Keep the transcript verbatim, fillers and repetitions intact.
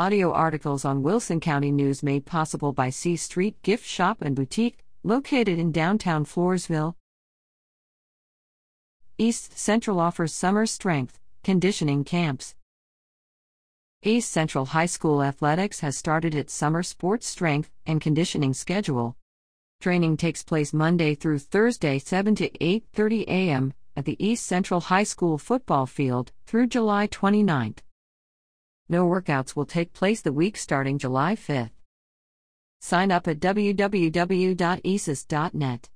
Audio articles on Wilson County News made possible by C Street Gift Shop and Boutique, located in downtown Floresville. East Central offers summer strength conditioning camps. East Central High School Athletics has started its summer sports strength and conditioning schedule. Training takes place Monday through Thursday, seven to eight thirty a m at the East Central High School football field through July twenty-ninth. No workouts will take place the week starting July fifth. Sign up at w w w dot e s a s dot net.